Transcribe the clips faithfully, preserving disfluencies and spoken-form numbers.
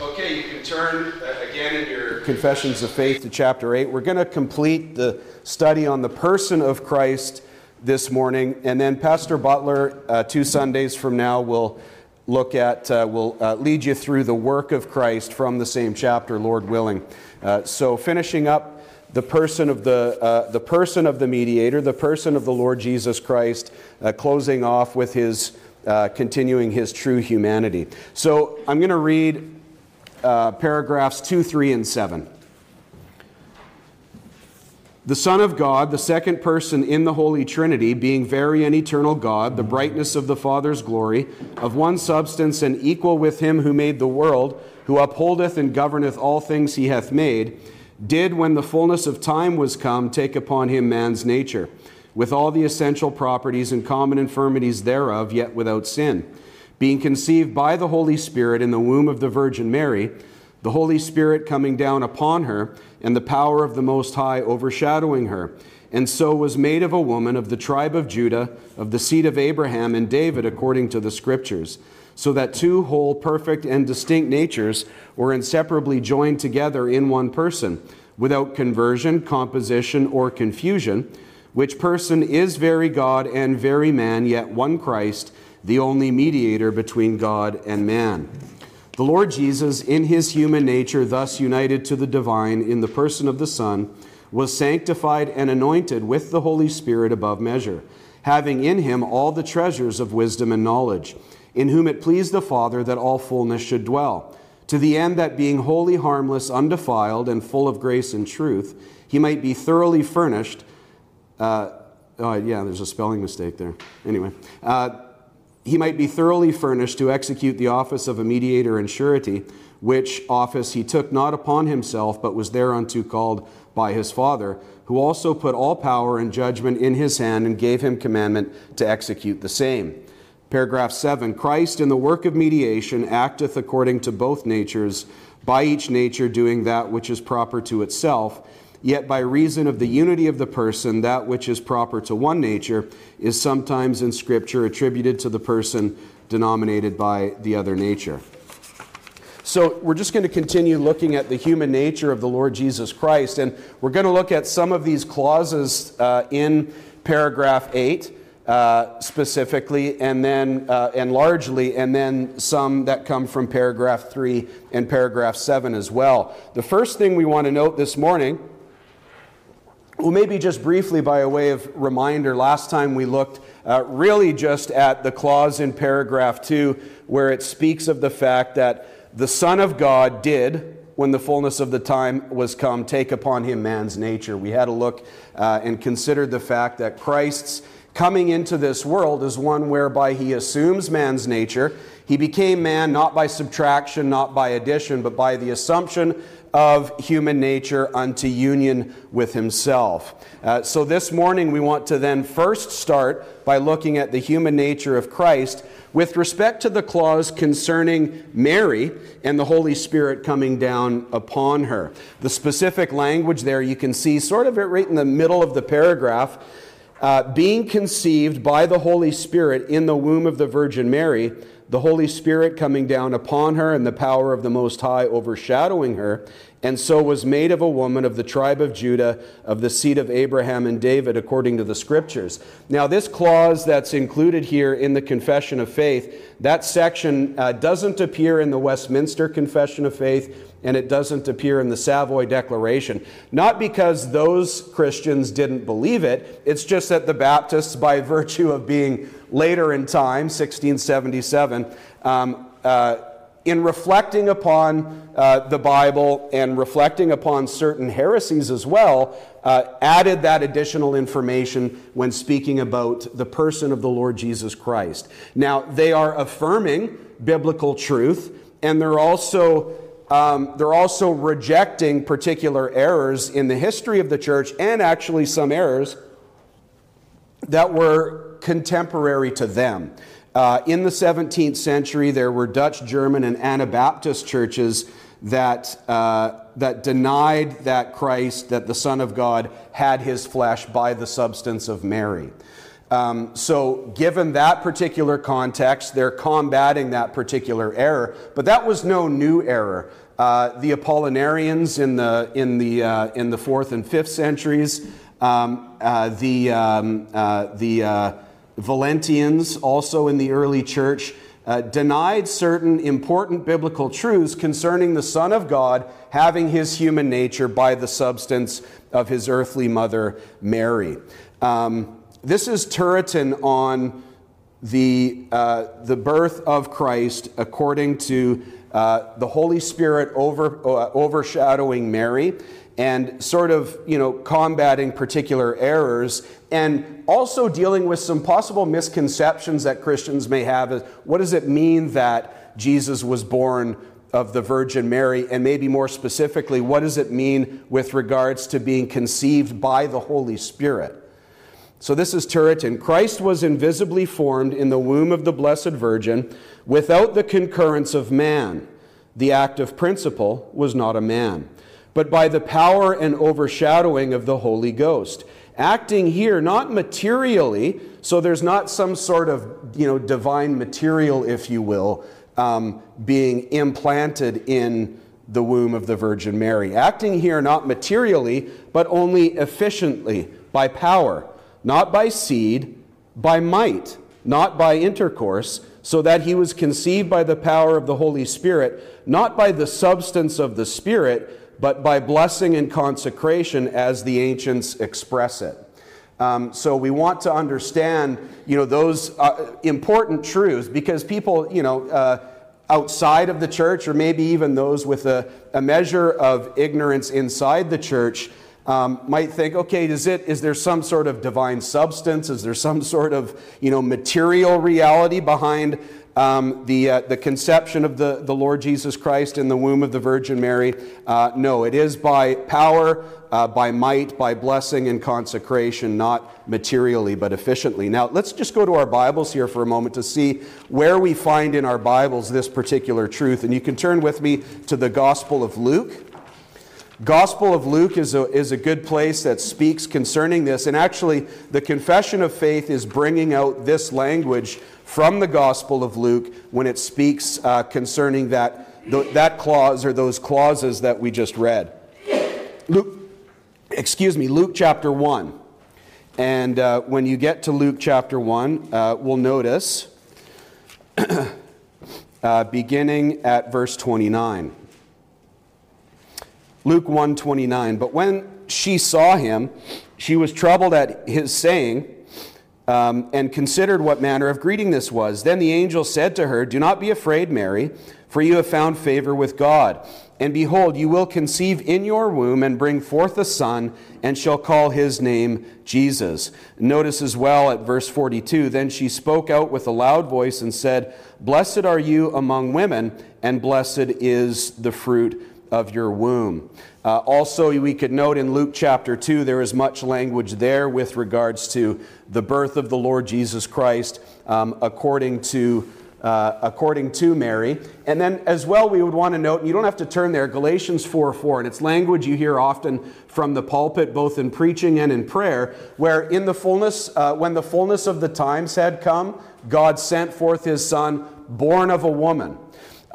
Okay, you can turn again in your Confessions of Faith to chapter eight. We're going to complete the study on the person of Christ this morning, and then Pastor Butler, uh, two Sundays from now, will look at, uh, will uh, lead you through the work of Christ from the same chapter, Lord willing. Uh, so finishing up the person of the uh, the person of the Mediator, the person of the Lord Jesus Christ, uh, closing off with his uh, continuing his true humanity. So I'm going to read. Uh, paragraphs two, three, and seven. The Son of God, the second person in the Holy Trinity, being very and eternal God, the brightness of the Father's glory, of one substance and equal with him who made the world, who upholdeth and governeth all things he hath made, did, when the fullness of time was come, take upon him man's nature, with all the essential properties and common infirmities thereof, yet without sin. Being conceived by the Holy Spirit in the womb of the Virgin Mary, the Holy Spirit coming down upon her, and the power of the Most High overshadowing her, and so was made of a woman of the tribe of Judah, of the seed of Abraham and David, according to the Scriptures, so that two whole, perfect, and distinct natures were inseparably joined together in one person, without conversion, composition, or confusion, which person is very God and very man, yet one Christ, the only mediator between God and man. The Lord Jesus, in his human nature, thus united to the divine in the person of the Son, was sanctified and anointed with the Holy Spirit above measure, having in him all the treasures of wisdom and knowledge, in whom it pleased the Father that all fullness should dwell, to the end that being wholly harmless, undefiled, and full of grace and truth, he might be thoroughly furnished. Uh, oh, yeah, there's a spelling mistake there. Anyway. Uh, He might be thoroughly furnished to execute the office of a mediator and surety, which office he took not upon himself, but was thereunto called by his Father, who also put all power and judgment in his hand and gave him commandment to execute the same. Paragraph seven, Christ in the work of mediation acteth according to both natures, by each nature doing that which is proper to itself, yet by reason of the unity of the person, that which is proper to one nature is sometimes in Scripture attributed to the person denominated by the other nature. So we're just going to continue looking at the human nature of the Lord Jesus Christ, and we're going to look at some of these clauses uh, in paragraph eight uh, specifically, and then uh, and largely, and then some that come from paragraph three and paragraph seven as well. The first thing we want to note this morning. Well, maybe just briefly by way of reminder, last time we looked uh, really just at the clause in paragraph two where it speaks of the fact that the Son of God did, when the fullness of the time was come, take upon him man's nature. We had a look uh, and considered the fact that Christ's coming into this world is one whereby he assumes man's nature. He became man not by subtraction, not by addition, but by the assumption of human nature unto union with himself. Uh, so this morning we want to then first start by looking at the human nature of Christ with respect to the clause concerning Mary and the Holy Spirit coming down upon her. The specific language there you can see sort of it right in the middle of the paragraph, uh, being conceived by the Holy Spirit in the womb of the Virgin Mary, the Holy Spirit coming down upon her and the power of the Most High overshadowing her, and so was made of a woman of the tribe of Judah, of the seed of Abraham and David, according to the Scriptures. Now this clause that's included here in the Confession of Faith, that section uh, doesn't appear in the Westminster Confession of Faith, and it doesn't appear in the Savoy Declaration. Not because those Christians didn't believe it, it's just that the Baptists, by virtue of being later in time, sixteen seventy-seven, um, uh, in reflecting upon uh, the Bible and reflecting upon certain heresies as well, uh, added that additional information when speaking about the person of the Lord Jesus Christ. Now, they are affirming biblical truth, and they're also Um, they're also rejecting particular errors in the history of the church, and actually some errors that were contemporary to them. Uh, in the seventeenth century, there were Dutch, German, and Anabaptist churches that uh, that denied that Christ, that the Son of God, had his flesh by the substance of Mary. Um, so given that particular context, they're combating that particular error. But that was no new error. Uh, the Apollinarians in the in the uh, in the fourth and fifth centuries, um, uh, the um, uh, the uh, Valentinians also in the early church uh, denied certain important biblical truths concerning the Son of God having his human nature by the substance of his earthly mother Mary. Um, This is Turretin on the, uh, the birth of Christ according to uh, the Holy Spirit over, uh, overshadowing Mary and sort of, you know, combating particular errors and also dealing with some possible misconceptions that Christians may have. What does it mean that Jesus was born of the Virgin Mary? And maybe more specifically, what does it mean with regards to being conceived by the Holy Spirit? So this is Turretin. Christ was invisibly formed in the womb of the Blessed Virgin without the concurrence of man. The active principle was not a man, but by the power and overshadowing of the Holy Ghost. Acting here, not materially, so there's not some sort of, you know, divine material, if you will, um, being implanted in the womb of the Virgin Mary. Acting here, not materially, but only efficiently, by power. Not by seed, by might, not by intercourse, so that he was conceived by the power of the Holy Spirit, not by the substance of the Spirit, but by blessing and consecration as the ancients express it. Um, so we want to understand, you know, those uh, important truths, because people, you know, uh, outside of the church, or maybe even those with a, a measure of ignorance inside the church, Um, might think, okay, is it is there some sort of divine substance? Is there some sort of, you know, material reality behind um, the uh, the conception of the the Lord Jesus Christ in the womb of the Virgin Mary? Uh, no, it is by power, uh, by might, by blessing and consecration, not materially but efficiently. Now let's just go to our Bibles here for a moment to see where we find in our Bibles this particular truth, and you can turn with me to the Gospel of Luke. Gospel of Luke is a, is a good place that speaks concerning this, and actually the Confession of Faith is bringing out this language from the Gospel of Luke when it speaks uh, concerning that, th that clause or those clauses that we just read. Luke, excuse me, Luke chapter one. And uh, when you get to Luke chapter one, uh, we'll notice uh, beginning at verse twenty-nine. Luke one twenty-nine, but when she saw him, she was troubled at his saying, um, and considered what manner of greeting this was. Then the angel said to her, do not be afraid, Mary, for you have found favor with God. And behold, you will conceive in your womb and bring forth a son, and shall call his name Jesus. Notice as well at verse forty-two, then she spoke out with a loud voice and said, blessed are you among women, and blessed is the fruit of of your womb. Uh, also, we could note in Luke chapter two, there is much language there with regards to the birth of the Lord Jesus Christ um, according to uh, according to Mary. And then as well, we would want to note, and you don't have to turn there, Galatians four four, and it's language you hear often from the pulpit, both in preaching and in prayer, where in the fullness, uh, when the fullness of the times had come, God sent forth his Son, born of a woman.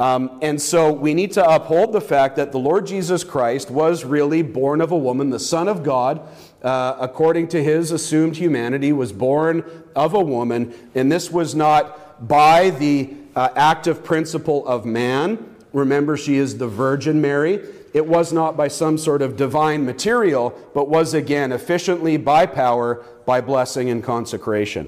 Um, and so we need to uphold the fact that the Lord Jesus Christ was really born of a woman, the Son of God, uh, according to his assumed humanity, was born of a woman. And this was not by the uh, active principle of man. Remember, she is the Virgin Mary. It was not by some sort of divine material, but was again efficiently by power, by blessing and consecration.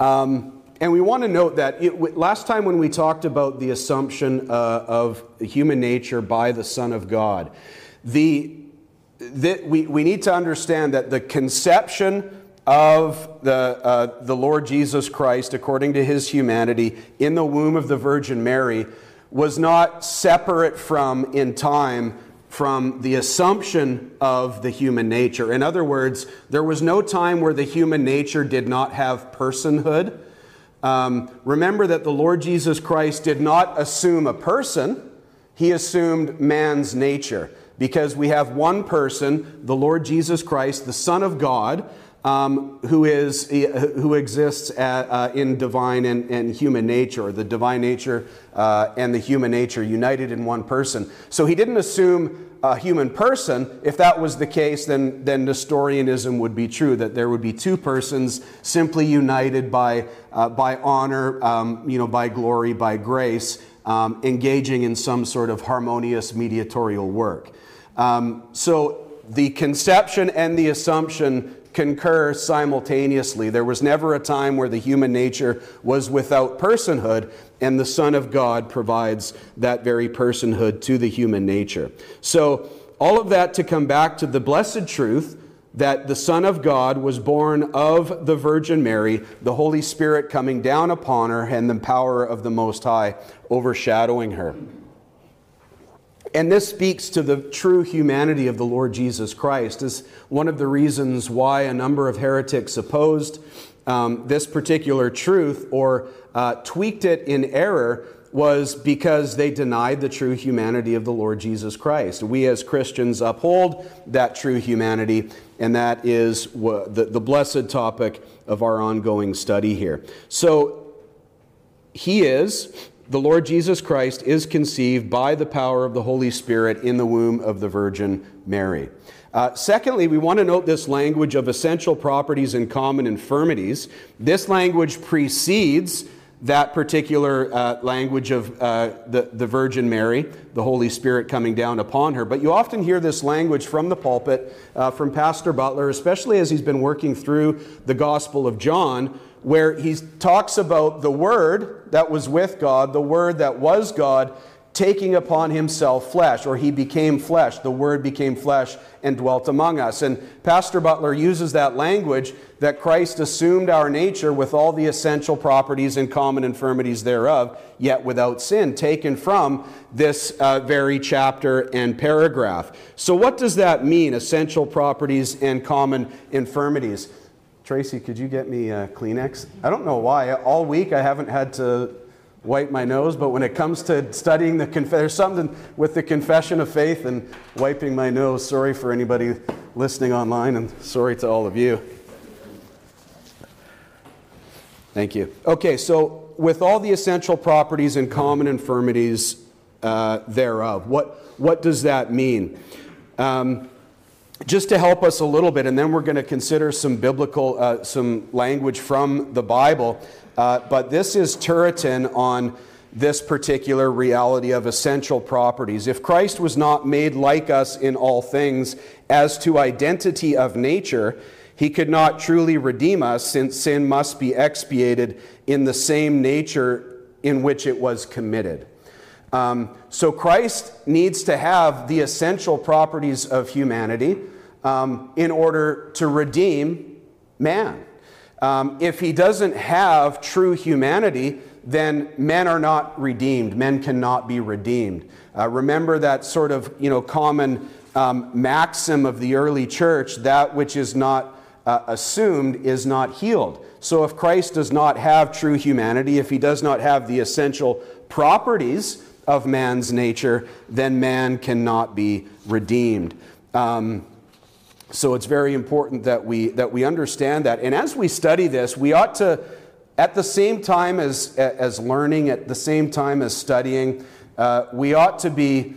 Um, And we want to note that it, last time when we talked about the assumption uh, of human nature by the Son of God, the, the, we, we need to understand that the conception of the, uh, the Lord Jesus Christ according to his humanity in the womb of the Virgin Mary was not separate from in time from the assumption of the human nature. In other words, there was no time where the human nature did not have personhood. Um, remember that the Lord Jesus Christ did not assume a person, he assumed man's nature, because we have one person, the Lord Jesus Christ, the Son of God, um, who is who exists at, uh, in divine and, and human nature, or the divine nature uh, and the human nature united in one person. So he didn't assume a human person. If that was the case, then then Nestorianism would be true, that there would be two persons simply united by uh, by honor, um, you know, by glory, by grace, um, engaging in some sort of harmonious mediatorial work. Um, so the conception and the assumption concur simultaneously. There was never a time where the human nature was without personhood, and the Son of God provides that very personhood to the human nature. So all of that to come back to the blessed truth that the Son of God was born of the Virgin Mary, the Holy Spirit coming down upon her, and the power of the Most High overshadowing her. And this speaks to the true humanity of the Lord Jesus Christ. This is one of the reasons why a number of heretics opposed um, this particular truth, or uh, tweaked it in error, was because they denied the true humanity of the Lord Jesus Christ. We as Christians uphold that true humanity, and that is w- the, the blessed topic of our ongoing study here. So, He is... The Lord Jesus Christ is conceived by the power of the Holy Spirit in the womb of the Virgin Mary. Uh, secondly, we want to note this language of essential properties and common infirmities. This language precedes that particular uh, language of uh, the, the Virgin Mary, the Holy Spirit coming down upon her. But you often hear this language from the pulpit, uh, from Pastor Butler, especially as he's been working through the Gospel of John, where he talks about the Word that was with God, the Word that was God, taking upon himself flesh, or he became flesh, the Word became flesh and dwelt among us. And Pastor Butler uses that language that Christ assumed our nature with all the essential properties and common infirmities thereof, yet without sin, taken from this uh, very chapter and paragraph. So what does that mean, essential properties and common infirmities? Tracy, could you get me a Kleenex? I don't know why. All week I haven't had to wipe my nose, but when it comes to studying the confession, there's something with the Confession of Faith and wiping my nose. Sorry for anybody listening online, and sorry to all of you. Thank you. Okay, so with all the essential properties and common infirmities uh, thereof, what, what does that mean? Um, Just to help us a little bit, and then we're going to consider some biblical, uh, some language from the Bible. Uh, but this is Turretin on this particular reality of essential properties. If Christ was not made like us in all things as to identity of nature, he could not truly redeem us, since sin must be expiated in the same nature in which it was committed. Um, so Christ needs to have the essential properties of humanity um, in order to redeem man. Um, if he doesn't have true humanity, then men are not redeemed. Men cannot be redeemed. Uh, remember that sort of, you know, common um, maxim of the early church: that which is not uh, assumed is not healed. So if Christ does not have true humanity, if he does not have the essential properties of man's nature, then man cannot be redeemed. Um, so it's very important that we that we understand that. And as we study this, we ought to, at the same time as as learning, at the same time as studying, uh, we ought to be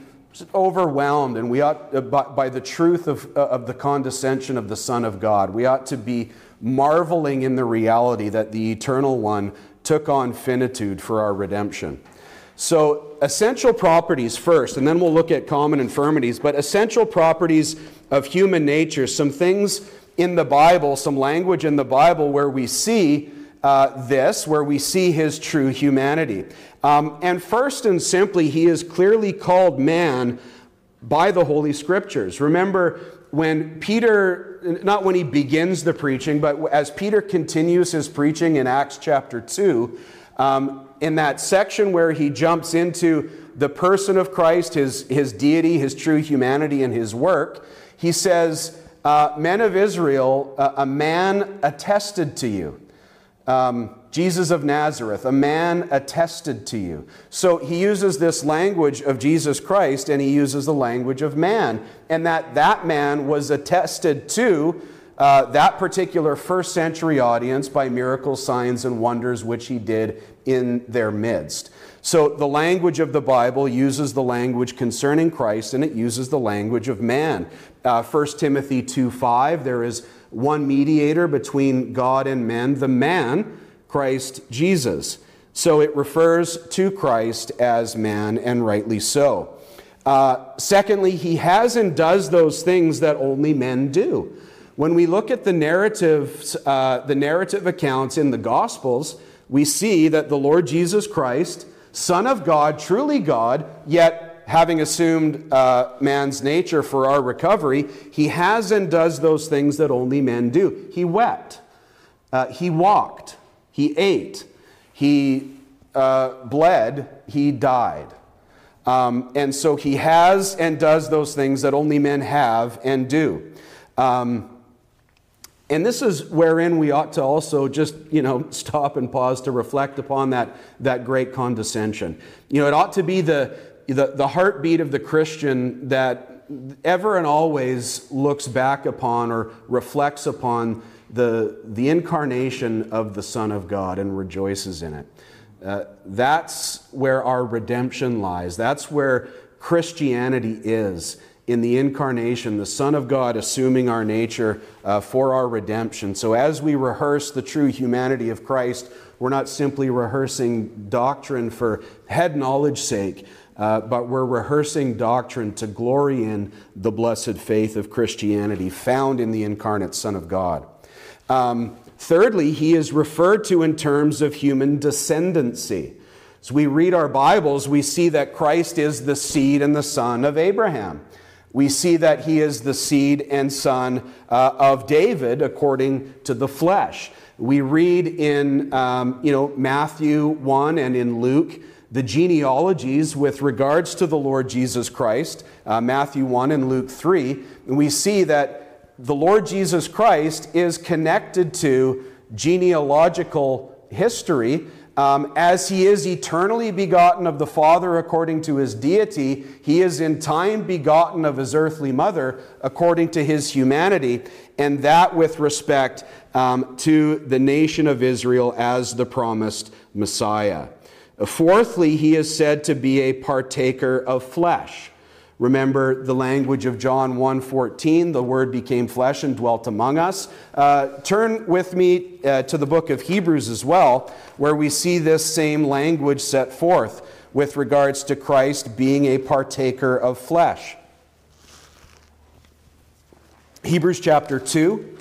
overwhelmed, and we ought uh, by, by the truth of uh, of the condescension of the Son of God. We ought to be marveling in the reality that the Eternal One took on finitude for our redemption. So essential properties first, and then we'll look at common infirmities, but essential properties of human nature, some things in the Bible, some language in the Bible where we see uh, this, where we see his true humanity. Um, and first and simply, he is clearly called man by the Holy Scriptures. Remember, when Peter, not when he begins the preaching, but as Peter continues his preaching in Acts chapter two, um, in that section where he jumps into the person of Christ, his, his deity, his true humanity, and his work, he says, uh, men of Israel, uh, a man attested to you. Um, Jesus of Nazareth, a man attested to you. So he uses this language of Jesus Christ, and he uses the language of man, and that that man was attested to uh, that particular first century audience by miracles, signs, and wonders which he did in their midst. So the language of the Bible uses the language concerning Christ, and it uses the language of man. Uh, First Timothy two five, there is one mediator between God and men, the man, Christ Jesus. So it refers to Christ as man, and rightly so. Uh, secondly, he has and does those things that only men do. When we look at the narratives, uh, the narrative accounts in the Gospels, we see that the Lord Jesus Christ, Son of God, truly God, yet having assumed uh, man's nature for our recovery, he has and does those things that only men do. He wept. Uh, he walked. He ate. He uh, bled, he died. Um, and so he has and does those things that only men have and do. Um, and this is wherein we ought to also just, you know, stop and pause to reflect upon that, that great condescension. You know, it ought to be the, the, the heartbeat of the Christian that ever and always looks back upon or reflects upon The, the incarnation of the Son of God and rejoices in it. Uh, that's where our redemption lies. That's where Christianity is, in the incarnation, the Son of God assuming our nature uh, for our redemption. So as we rehearse the true humanity of Christ, we're not simply rehearsing doctrine for head knowledge sake, uh, but we're rehearsing doctrine to glory in the blessed faith of Christianity found in the incarnate Son of God. Um, thirdly, he is referred to in terms of human descendancy. As we read our Bibles, we see that Christ is the seed and the son of Abraham. We see that he is the seed and son uh, of David according to the flesh. We read in um, you know, Matthew one and in Luke the genealogies with regards to the Lord Jesus Christ, uh, Matthew one and Luke three, and we see that the Lord Jesus Christ is connected to genealogical history. Um, as he is eternally begotten of the Father according to his deity, he is in time begotten of his earthly mother according to his humanity, and that with respect um, to the nation of Israel as the promised Messiah. Fourthly, he is said to be a partaker of flesh. Remember the language of John one fourteen, the Word became flesh and dwelt among us. Uh, turn with me uh, to the book of Hebrews as well, where we see this same language set forth with regards to Christ being a partaker of flesh. Hebrews chapter two.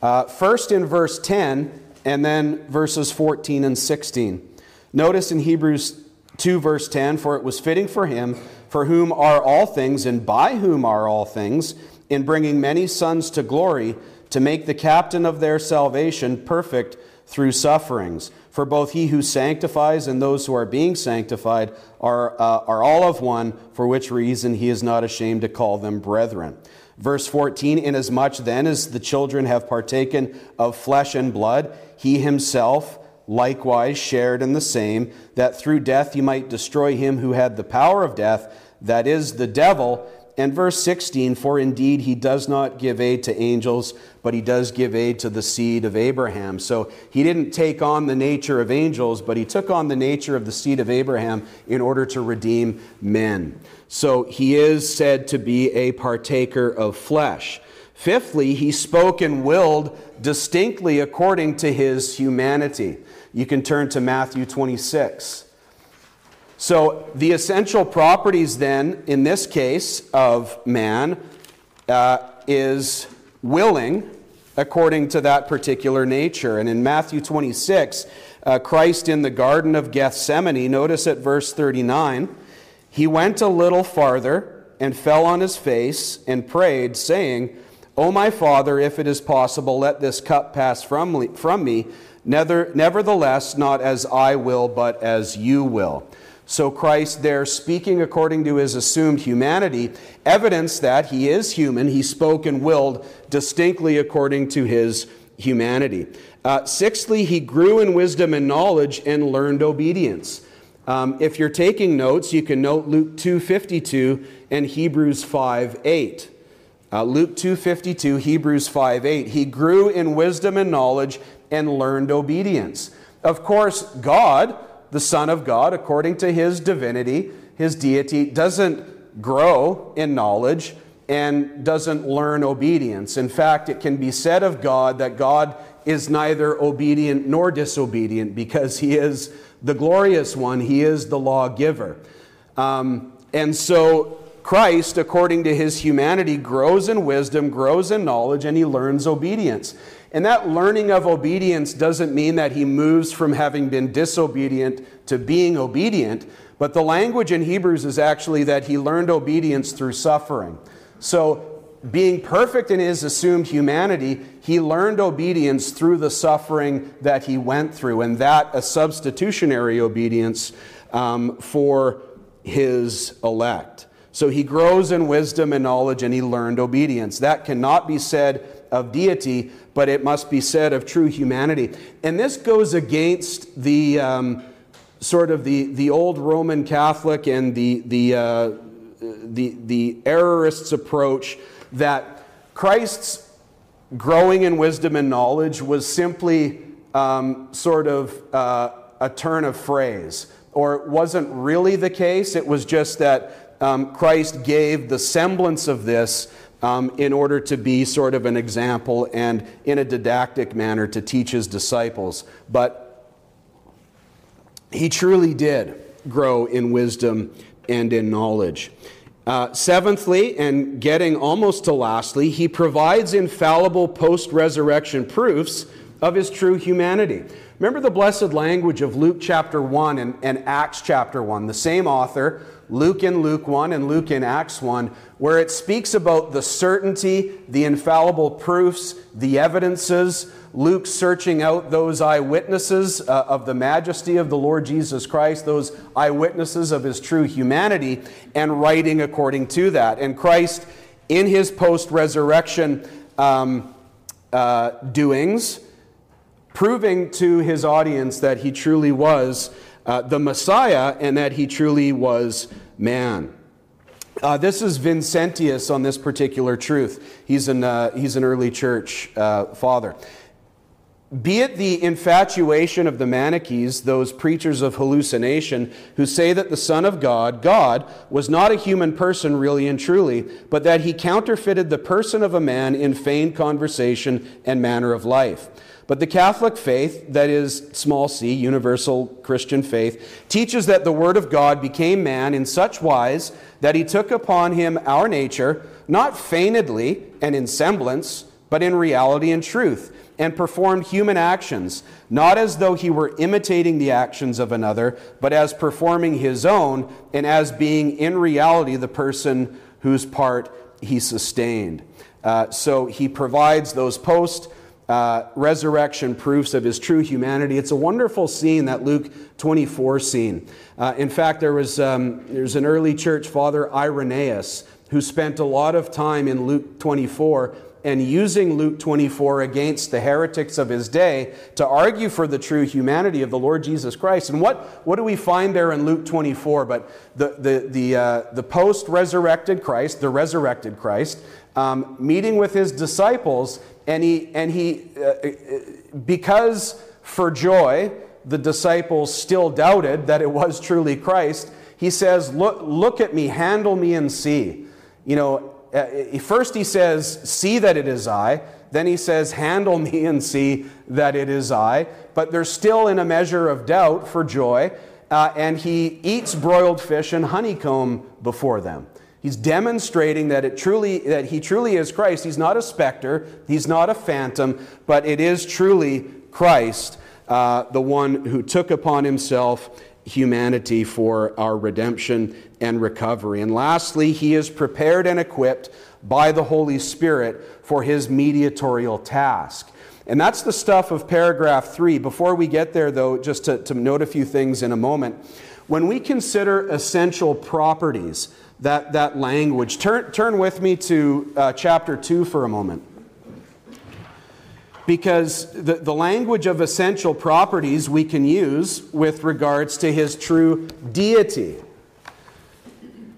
Uh, first in verse ten, and then verses fourteen and sixteen. Notice in Hebrews two verse ten, for it was fitting for him, for whom are all things and by whom are all things, in bringing many sons to glory, to make the captain of their salvation perfect through sufferings. For both he who sanctifies and those who are being sanctified are, uh, are all of one, for which reason he is not ashamed to call them brethren. Verse fourteen, inasmuch then as the children have partaken of flesh and blood, he himself likewise shared in the same, that through death you might destroy him who had the power of death, that is, the devil. And verse sixteen, for indeed he does not give aid to angels, but he does give aid to the seed of Abraham. So he didn't take on the nature of angels, but he took on the nature of the seed of Abraham in order to redeem men. So he is said to be a partaker of flesh. Fifthly, he spoke and willed distinctly according to his humanity. You can turn to Matthew twenty-six. So the essential properties then, in this case, of man uh, is willing according to that particular nature. And in Matthew twenty-six, uh, Christ in the Garden of Gethsemane, notice at verse thirty-nine, he went a little farther and fell on his face and prayed, saying, O my Father, if it is possible, let this cup pass from, from me, nevertheless, not as I will, but as you will. So Christ there, speaking according to his assumed humanity, evidence that he is human. He spoke and willed distinctly according to his humanity. Uh, sixthly, he grew in wisdom and knowledge and learned obedience. Um, if you're taking notes, you can note Luke two fifty-two and Hebrews five eight. Uh, Luke two fifty-two, Hebrews five eight. He grew in wisdom and knowledge and learned obedience. Of course, God, the Son of God, according to His divinity, His deity, doesn't grow in knowledge and doesn't learn obedience. In fact, it can be said of God that God is neither obedient nor disobedient because He is the glorious one. He is the lawgiver. Um, and so Christ, according to His humanity, grows in wisdom, grows in knowledge, and He learns obedience. And that learning of obedience doesn't mean that He moves from having been disobedient to being obedient, but the language in Hebrews is actually that He learned obedience through suffering. So, being perfect in His assumed humanity, He learned obedience through the suffering that He went through, and that a substitutionary obedience um, for His elect. So He grows in wisdom and knowledge, and He learned obedience. That cannot be said of deity, but it must be said of true humanity. And this goes against the um, sort of the, the old Roman Catholic and the the uh, The, the errorists' approach that Christ's growing in wisdom and knowledge was simply um, sort of uh, a turn of phrase, or it wasn't really the case. It was just that um, Christ gave the semblance of this um, in order to be sort of an example and in a didactic manner to teach His disciples. But He truly did grow in wisdom and in knowledge. Uh, seventhly, and getting almost to lastly, He provides infallible post-resurrection proofs of His true humanity. Remember the blessed language of Luke chapter one and, and Acts chapter one, the same author, Luke in Luke one and Luke in Acts one, where it speaks about the certainty, the infallible proofs, the evidences, Luke searching out those eyewitnesses uh, of the majesty of the Lord Jesus Christ, those eyewitnesses of His true humanity, and writing according to that. And Christ, in His post-resurrection um, uh, doings, proving to His audience that He truly was uh, the Messiah and that He truly was man. Uh, this is Vincentius on this particular truth. He's an, uh, he's an early church uh, father. Be it the infatuation of the Manichees, those preachers of hallucination, who say that the Son of God, God, was not a human person really and truly, but that He counterfeited the person of a man in feigned conversation and manner of life. But the Catholic faith, that is, small c, universal Christian faith, teaches that the Word of God became man in such wise that He took upon Him our nature, not feignedly and in semblance, but in reality and truth, and performed human actions, not as though He were imitating the actions of another, but as performing His own, and as being in reality the person whose part He sustained. Uh, so He provides those post-resurrection uh, proofs of His true humanity. It's a wonderful scene, that Luke twenty-four scene. Uh, in fact, there was um, there's an early church father, Irenaeus, who spent a lot of time in Luke twenty-four and using Luke twenty-four against the heretics of his day to argue for the true humanity of the Lord Jesus Christ. And what, what do we find there in Luke twenty-four? But the, the, the, uh, the post-resurrected Christ, the resurrected Christ, um, meeting with His disciples, and he, and he uh, because for joy the disciples still doubted that it was truly Christ, He says, look, look at me, handle me and see. You know, Uh, first He says, see that it is I. Then He says, handle me and see that it is I. But they're still in a measure of doubt for joy. Uh, and He eats broiled fish and honeycomb before them. He's demonstrating that, it truly, that He truly is Christ. He's not a specter. He's not a phantom. But it is truly Christ, uh, the one who took upon Himself humanity for our redemption and recovery. And lastly, He is prepared and equipped by the Holy Spirit for His mediatorial task. And that's the stuff of paragraph three. Before we get there, though, just to, to note a few things in a moment. When we consider essential properties, that, that language, turn, turn with me to uh, chapter two for a moment. because the, the language of essential properties we can use with regards to his true deity.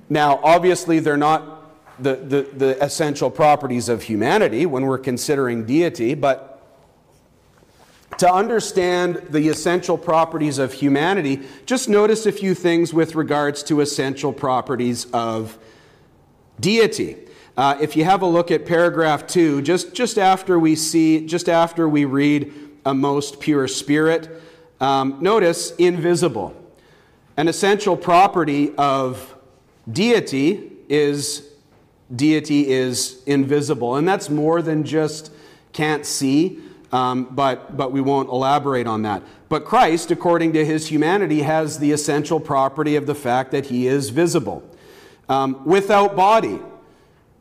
Now, obviously, they're not the, the, the essential properties of humanity when we're considering deity, but to understand the essential properties of humanity, just notice a few things with regards to essential properties of deity. Uh, if you have a look at paragraph two, just, just after we see, just after we read a most pure spirit, um, notice invisible. An essential property of deity is deity is invisible, and that's more than just can't see. Um, but, but we won't elaborate on that. But Christ, according to his humanity, has the essential property of the fact that he is visible. Um, without body,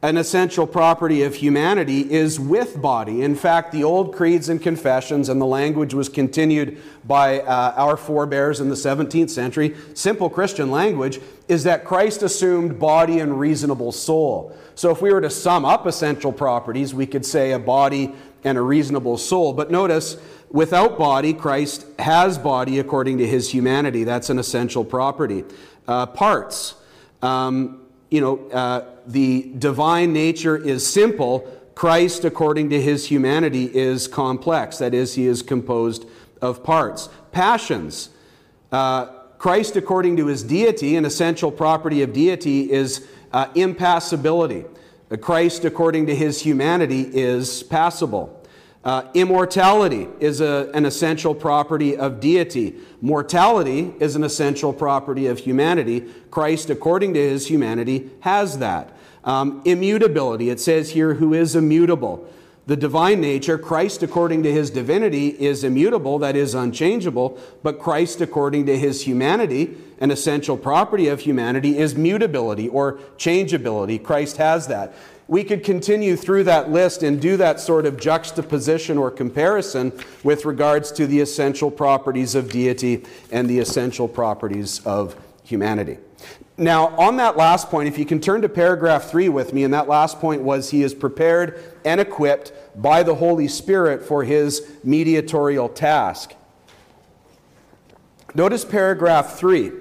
an essential property of humanity is with body. In fact, the old creeds and confessions, and the language was continued by uh, our forebears in the seventeenth century, simple Christian language, is that Christ assumed body and reasonable soul. So if we were to sum up essential properties, we could say a body and a reasonable soul. But notice, without body, Christ has body according to his humanity. That's an essential property. Uh, parts. Um, you know, uh, the divine nature is simple. Christ, according to his humanity, is complex. That is, he is composed of parts. Passions. Uh, Christ, according to his deity, an essential property of deity is uh, impassibility. Christ, according to his humanity, is passible. Uh, immortality is a, an essential property of deity. Mortality is an essential property of humanity. Christ, according to his humanity, has that. Um, immutability, it says here, who is immutable. The divine nature, Christ, according to his divinity, is immutable, that is, unchangeable. But Christ, according to his humanity, an essential property of humanity, is mutability or changeability. Christ has that. We could continue through that list and do that sort of juxtaposition or comparison with regards to the essential properties of deity and the essential properties of humanity. Now, on that last point, if you can turn to paragraph three with me, and that last point was he is prepared and equipped by the Holy Spirit for his mediatorial task. Notice paragraph three.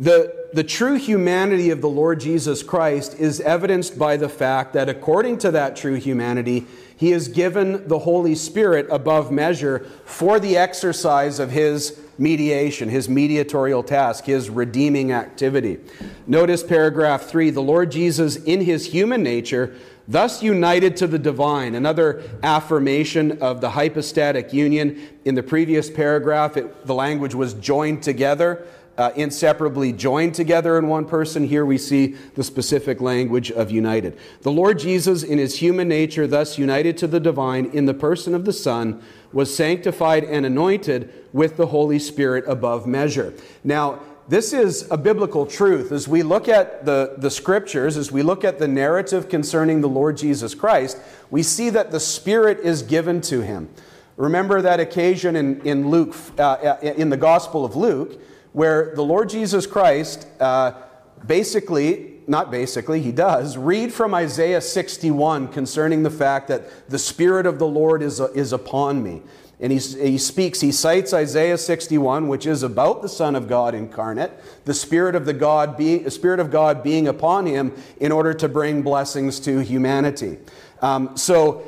The, the true humanity of the Lord Jesus Christ is evidenced by the fact that according to that true humanity, he is given the Holy Spirit above measure for the exercise of his mediation, his mediatorial task, his redeeming activity. Notice paragraph three, the Lord Jesus in his human nature, thus united to the divine. Another affirmation of the hypostatic union. In the previous paragraph, it, the language was joined together, uh, inseparably joined together in one person. Here we see the specific language of united. The Lord Jesus in his human nature, thus united to the divine in the person of the Son, was sanctified and anointed with the Holy Spirit above measure. Now, this is a biblical truth. As we look at the, the scriptures, as we look at the narrative concerning the Lord Jesus Christ, we see that the Spirit is given to him. Remember that occasion in, in Luke, uh, in the Gospel of Luke, where the Lord Jesus Christ uh, basically... Not basically, he does. Read from Isaiah sixty-one concerning the fact that the Spirit of the Lord is, is upon me. And he, he speaks, he cites Isaiah sixty-one, which is about the Son of God incarnate, the Spirit of, the God being, the Spirit of God being upon him in order to bring blessings to humanity. Um, so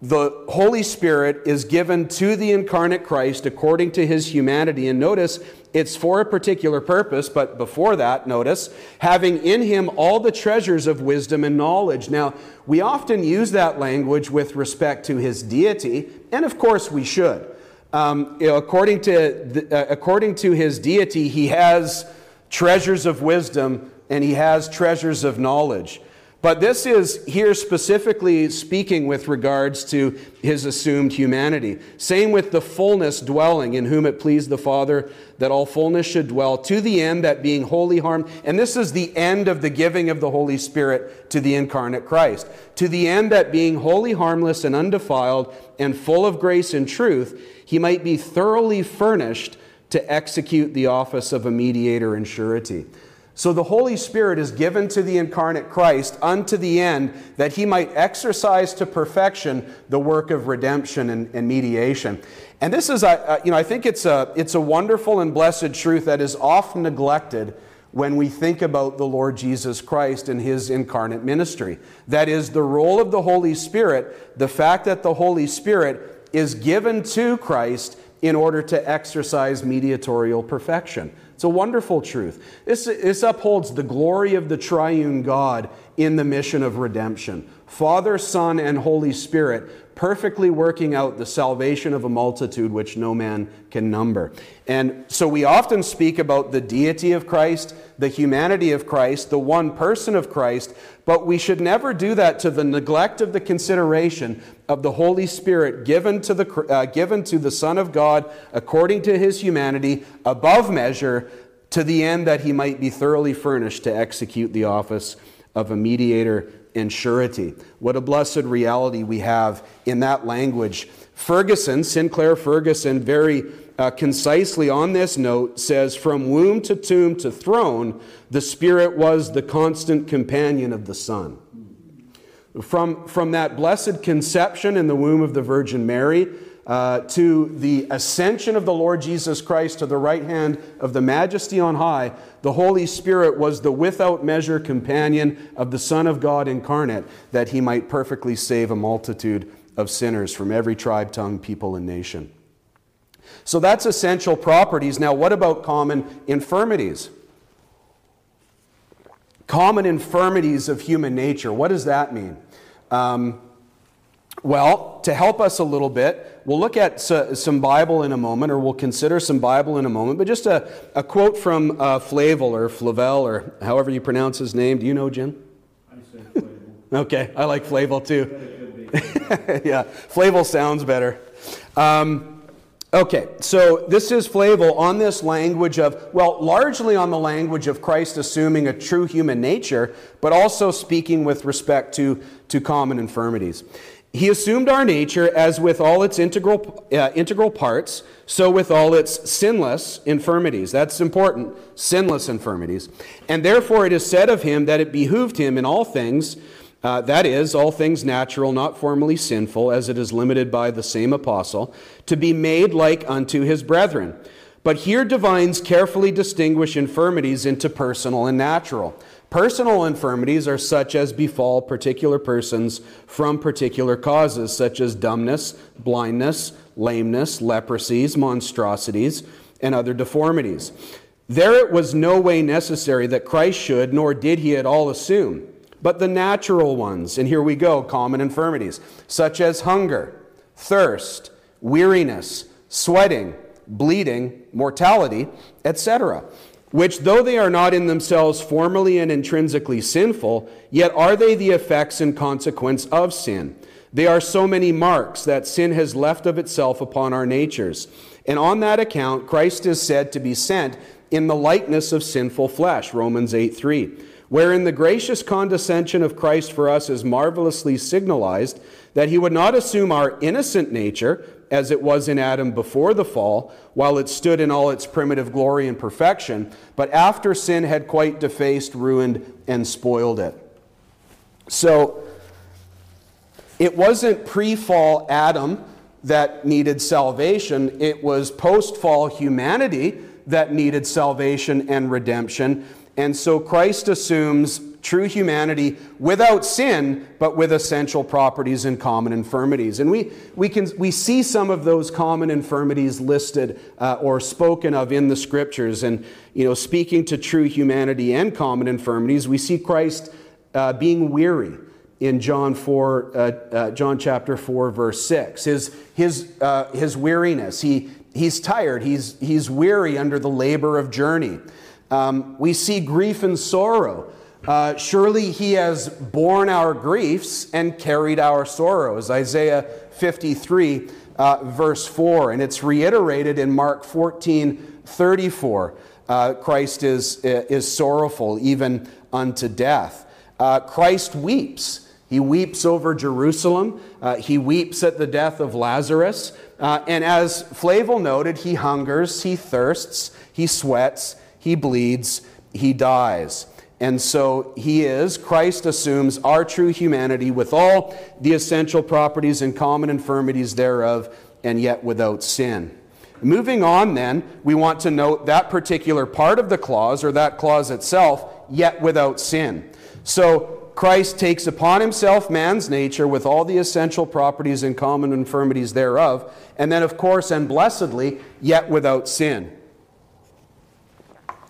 the Holy Spirit is given to the incarnate Christ according to his humanity. And notice, it's for a particular purpose, but before that, notice, having in him all the treasures of wisdom and knowledge. Now, we often use that language with respect to his deity, and of course we should. Um, you know, according to the, uh, according to his deity, he has treasures of wisdom and he has treasures of knowledge. But this is here specifically speaking with regards to his assumed humanity. Same with the fullness dwelling, in whom it pleased the Father that all fullness should dwell, to the end that being wholly harmed. And this is the end of the giving of the Holy Spirit to the incarnate Christ. To the end that being wholly harmless and undefiled and full of grace and truth, he might be thoroughly furnished to execute the office of a mediator in surety. So the Holy Spirit is given to the incarnate Christ unto the end that he might exercise to perfection the work of redemption and, and mediation. And this is, uh, you know, I think it's a, it's a wonderful and blessed truth that is often neglected when we think about the Lord Jesus Christ and his incarnate ministry. That is the role of the Holy Spirit, the fact that the Holy Spirit is given to Christ in order to exercise mediatorial perfection. It's a wonderful truth. This, this upholds the glory of the triune God in the mission of redemption. Father, Son, and Holy Spirit perfectly working out the salvation of a multitude which no man can number. And so we often speak about the deity of Christ, the humanity of Christ, the one person of Christ, but we should never do that to the neglect of the consideration of the Holy Spirit given to the, uh, given to the Son of God according to his humanity above measure, to the end that he might be thoroughly furnished to execute the office of a mediator and surety. What a blessed reality we have in that language. Ferguson, Sinclair Ferguson, very uh, concisely on this note says, "From womb to tomb to throne, the Spirit was the constant companion of the Son." From, from that blessed conception in the womb of the Virgin Mary, Uh, to the ascension of the Lord Jesus Christ to the right hand of the Majesty on high, the Holy Spirit was the without measure companion of the Son of God incarnate, that he might perfectly save a multitude of sinners from every tribe, tongue, people, and nation. So that's essential properties. Now, what about common infirmities? Common infirmities of human nature. What does that mean? Um, Well, to help us a little bit, we'll look at some Bible in a moment, or we'll consider some Bible in a moment, but just a, a quote from uh, Flavel, or Flavel, or however you pronounce his name. Do you know, Jim? I say Flavel. Okay, I like Flavel too. Yeah, Flavel sounds better. Um, okay, so this is Flavel on this language of, well, largely on the language of Christ assuming a true human nature, but also speaking with respect to, to common infirmities. He assumed our nature as with all its integral, uh, integral parts, so with all its sinless infirmities. That's important, sinless infirmities. And therefore it is said of him that it behooved him in all things, uh, that is, all things natural, not formerly sinful, as it is limited by the same apostle, to be made like unto his brethren. But here divines carefully distinguish infirmities into personal and natural. Personal infirmities are such as befall particular persons from particular causes, such as dumbness, blindness, lameness, leprosies, monstrosities, and other deformities. There it was no way necessary that Christ should, nor did he at all assume, but the natural ones, and here we go, common infirmities, such as hunger, thirst, weariness, sweating, bleeding, mortality, et cetera, which though they are not in themselves formally and intrinsically sinful, yet are they the effects and consequence of sin. They are so many marks that sin has left of itself upon our natures. And on that account, Christ is said to be sent in the likeness of sinful flesh, Romans eight three, wherein the gracious condescension of Christ for us is marvelously signalized, that he would not assume our innocent nature, as it was in Adam before the fall, while it stood in all its primitive glory and perfection, but after sin had quite defaced, ruined, and spoiled it. So, it wasn't pre-fall Adam that needed salvation, it was post-fall humanity that needed salvation and redemption, and so Christ assumes true humanity without sin, but with essential properties and common infirmities. And we, we, can, we see some of those common infirmities listed uh, or spoken of in the Scriptures. And, you know, speaking to true humanity and common infirmities, we see Christ uh, being weary in John four, uh, uh, John chapter four, verse six. His, his, uh, his weariness, he, he's tired, he's, he's weary under the labor of journey. Um, we see grief and sorrow. Uh, surely he has borne our griefs and carried our sorrows, Isaiah fifty-three, uh, verse four. And it's reiterated in Mark fourteen thirty-four. Uh, Christ is, is sorrowful even unto death. Uh, Christ weeps. He weeps over Jerusalem. Uh, he weeps at the death of Lazarus. Uh, and as Flavel noted, he hungers, he thirsts, he sweats, he bleeds, he dies. And so he is, Christ assumes our true humanity with all the essential properties and common infirmities thereof, and yet without sin. Moving on then, we want to note that particular part of the clause, or that clause itself, yet without sin. So Christ takes upon himself man's nature with all the essential properties and common infirmities thereof, and then of course and blessedly, yet without sin.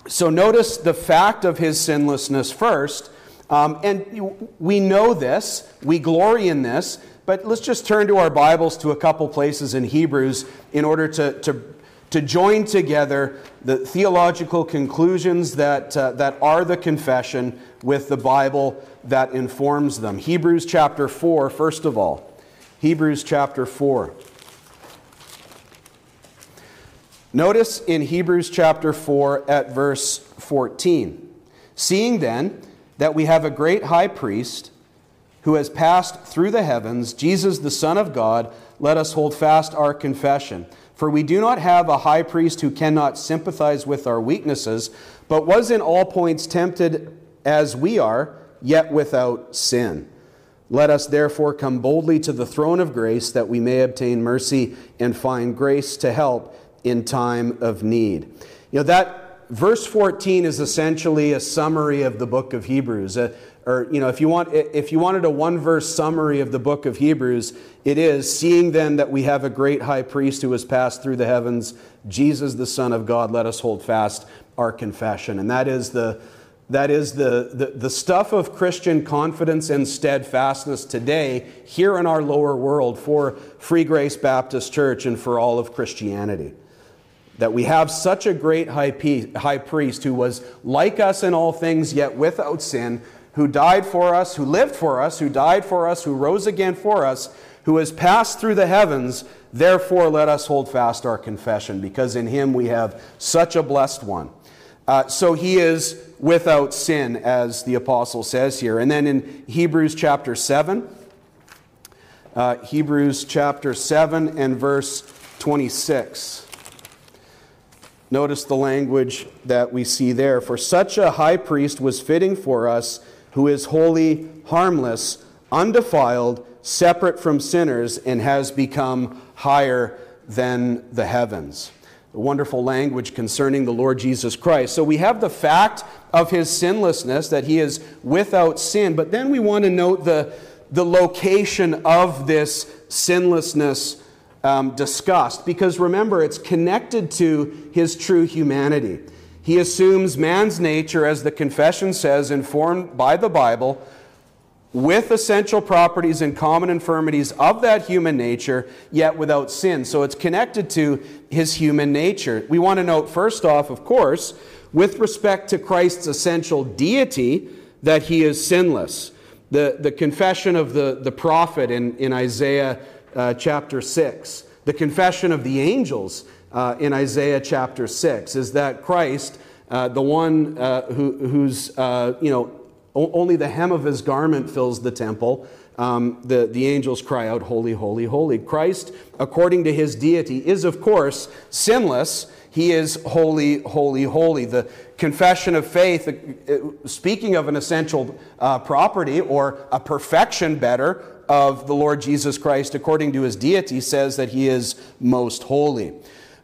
So notice the fact of his sinlessness first, um, and we know this, we glory in this, but let's just turn to our Bibles to a couple places in Hebrews in order to, to, to join together the theological conclusions that, uh, that are the confession with the Bible that informs them. Hebrews chapter four, first of all. Hebrews chapter four. Notice in Hebrews chapter four at verse fourteen. Seeing then that we have a great high priest who has passed through the heavens, Jesus the Son of God, let us hold fast our confession. For we do not have a high priest who cannot sympathize with our weaknesses, but was in all points tempted as we are, yet without sin. Let us therefore come boldly to the throne of grace, that we may obtain mercy and find grace to help in time of need. You know, that verse fourteen is essentially a summary of the book of Hebrews. Uh, or, you know, if you want, if you wanted a one-verse summary of the book of Hebrews, it is, seeing then that we have a great high priest who has passed through the heavens, Jesus the Son of God, let us hold fast our confession. And that is the that is the the, the stuff of Christian confidence and steadfastness today here in our lower world for Free Grace Baptist Church and for all of Christianity. That we have such a great high priest who was like us in all things, yet without sin, who died for us, who lived for us, who died for us, who rose again for us, who has passed through the heavens. Therefore, let us hold fast our confession, because in him we have such a blessed one. Uh, so he is without sin, as the apostle says here. And then in Hebrews chapter seven, uh, Hebrews chapter seven and verse twenty-six. Notice the language that we see there. For such a high priest was fitting for us, who is holy, harmless, undefiled, separate from sinners, and has become higher than the heavens. The wonderful language concerning the Lord Jesus Christ. So we have the fact of his sinlessness, that he is without sin, but then we want to note the, the location of this sinlessness Um, discussed, because remember, it's connected to his true humanity. He assumes man's nature, as the confession says, informed by the Bible, with essential properties and common infirmities of that human nature, yet without sin. So it's connected to his human nature. We want to note, first off, of course, with respect to Christ's essential deity, that he is sinless. The, the confession of the, the prophet in, in Isaiah Uh, chapter six, the confession of the angels uh, in Isaiah chapter six, is that Christ, uh, the one uh, who, who's, uh, you know, o- only the hem of his garment fills the temple, um, the, the angels cry out, holy, holy, holy. Christ, according to his deity, is of course sinless. He is holy, holy, holy. The confession of faith, speaking of an essential uh, property or a perfection better, of the Lord Jesus Christ according to his deity, says that he is most holy.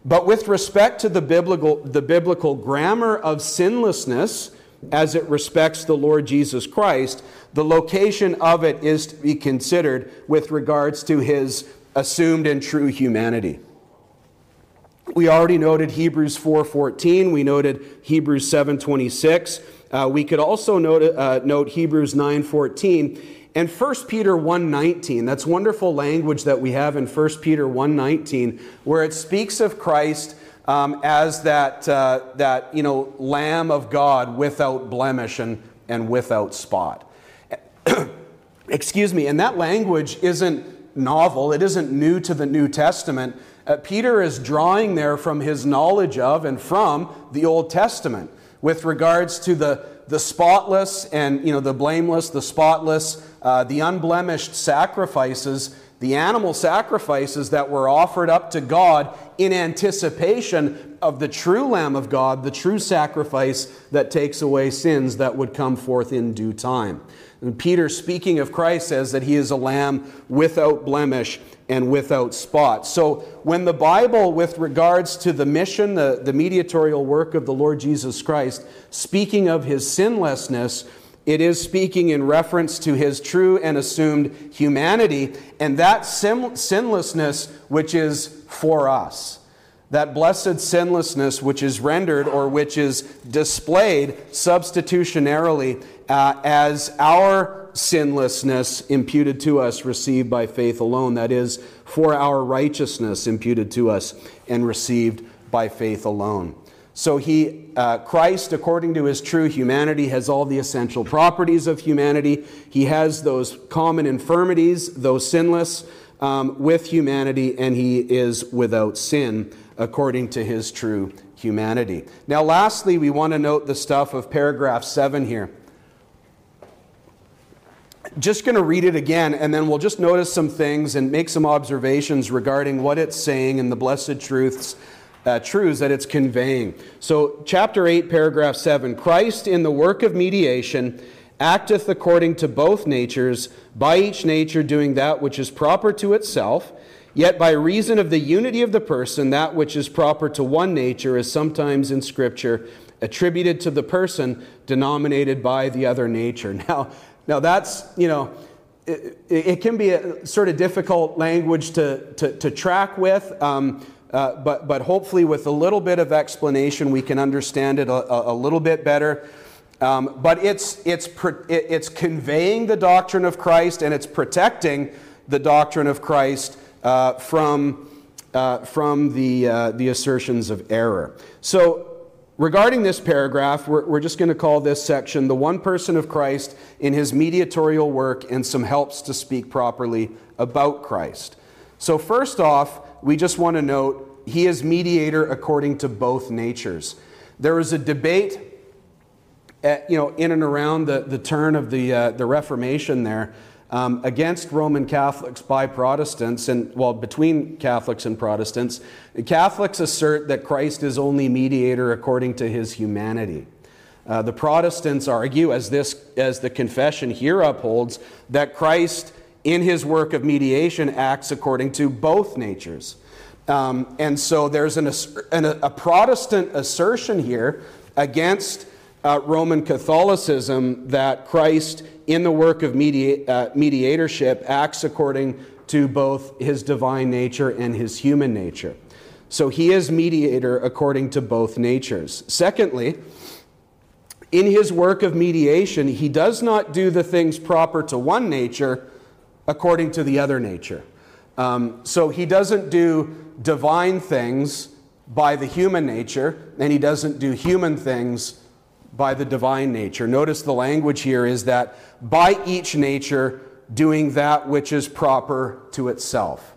But with respect to the biblical, the biblical grammar of sinlessness as it respects the Lord Jesus Christ, the location of it is to be considered with regards to his assumed and true humanity. We already noted Hebrews four fourteen, we noted Hebrews seven twenty-six, uh, we could also note, uh, note Hebrews nine fourteen, and First Peter one nineteen, that's wonderful language that we have in First Peter one nineteen, where it speaks of Christ um, as that, uh, that you know, Lamb of God without blemish and, and without spot. Excuse me, and that language isn't novel, it isn't new to the New Testament. Uh, Peter is drawing there from his knowledge of and from the Old Testament with regards to the the spotless and, you know, the blameless, the spotless, uh, the unblemished sacrifices The animal sacrifices that were offered up to God in anticipation of the true Lamb of God, the true sacrifice that takes away sins that would come forth in due time. And Peter, speaking of Christ, says that he is a lamb without blemish and without spot. So when the Bible, with regards to the mission, the, the mediatorial work of the Lord Jesus Christ, speaking of his sinlessness, it is speaking in reference to his true and assumed humanity, and that sin- sinlessness which is for us. That blessed sinlessness which is rendered or which is displayed substitutionarily uh, as our sinlessness imputed to us, received by faith alone. That is, for our righteousness imputed to us and received by faith alone. So he, uh, Christ, according to his true humanity, has all the essential properties of humanity. He has those common infirmities, though sinless, um, with humanity, and he is without sin, according to his true humanity. Now, lastly, we want to note the stuff of paragraph seven here. Just going to read it again, and then we'll just notice some things and make some observations regarding what it's saying and the blessed truths. Uh, truths that it's conveying. So chapter eight, paragraph seven, Christ in the work of mediation acteth according to both natures, by each nature doing that which is proper to itself, yet by reason of the unity of the person, that which is proper to one nature is sometimes in Scripture attributed to the person denominated by the other nature. Now, now that's, you know, it, it can be a sort of difficult language to, to, to track with, um, Uh, but, but hopefully with a little bit of explanation we can understand it a, a little bit better. Um, but it's, it's, it's conveying the doctrine of Christ, and it's protecting the doctrine of Christ uh, from, uh, from the, uh, the assertions of error. So regarding this paragraph, we're, we're just going to call this section The One Person of Christ in His Mediatorial Work and Some Helps to Speak Properly About Christ. So first off, we just want to note, he is mediator according to both natures. There was a debate, at, you know, in and around the, the turn of the uh, the Reformation there, um, against Roman Catholics by Protestants, and well, between Catholics and Protestants. The Catholics assert that Christ is only mediator according to his humanity. Uh, the Protestants argue, as this as the confession here upholds, that Christ, in his work of mediation, acts according to both natures. Um, and so there's an, an, a Protestant assertion here against uh, Roman Catholicism that Christ, in the work of media, uh, mediatorship, acts according to both his divine nature and his human nature. So he is mediator according to both natures. Secondly, in his work of mediation, he does not do the things proper to one nature according to the other nature. Um, so he doesn't do divine things by the human nature, and he doesn't do human things by the divine nature. Notice the language here is that by each nature doing that which is proper to itself.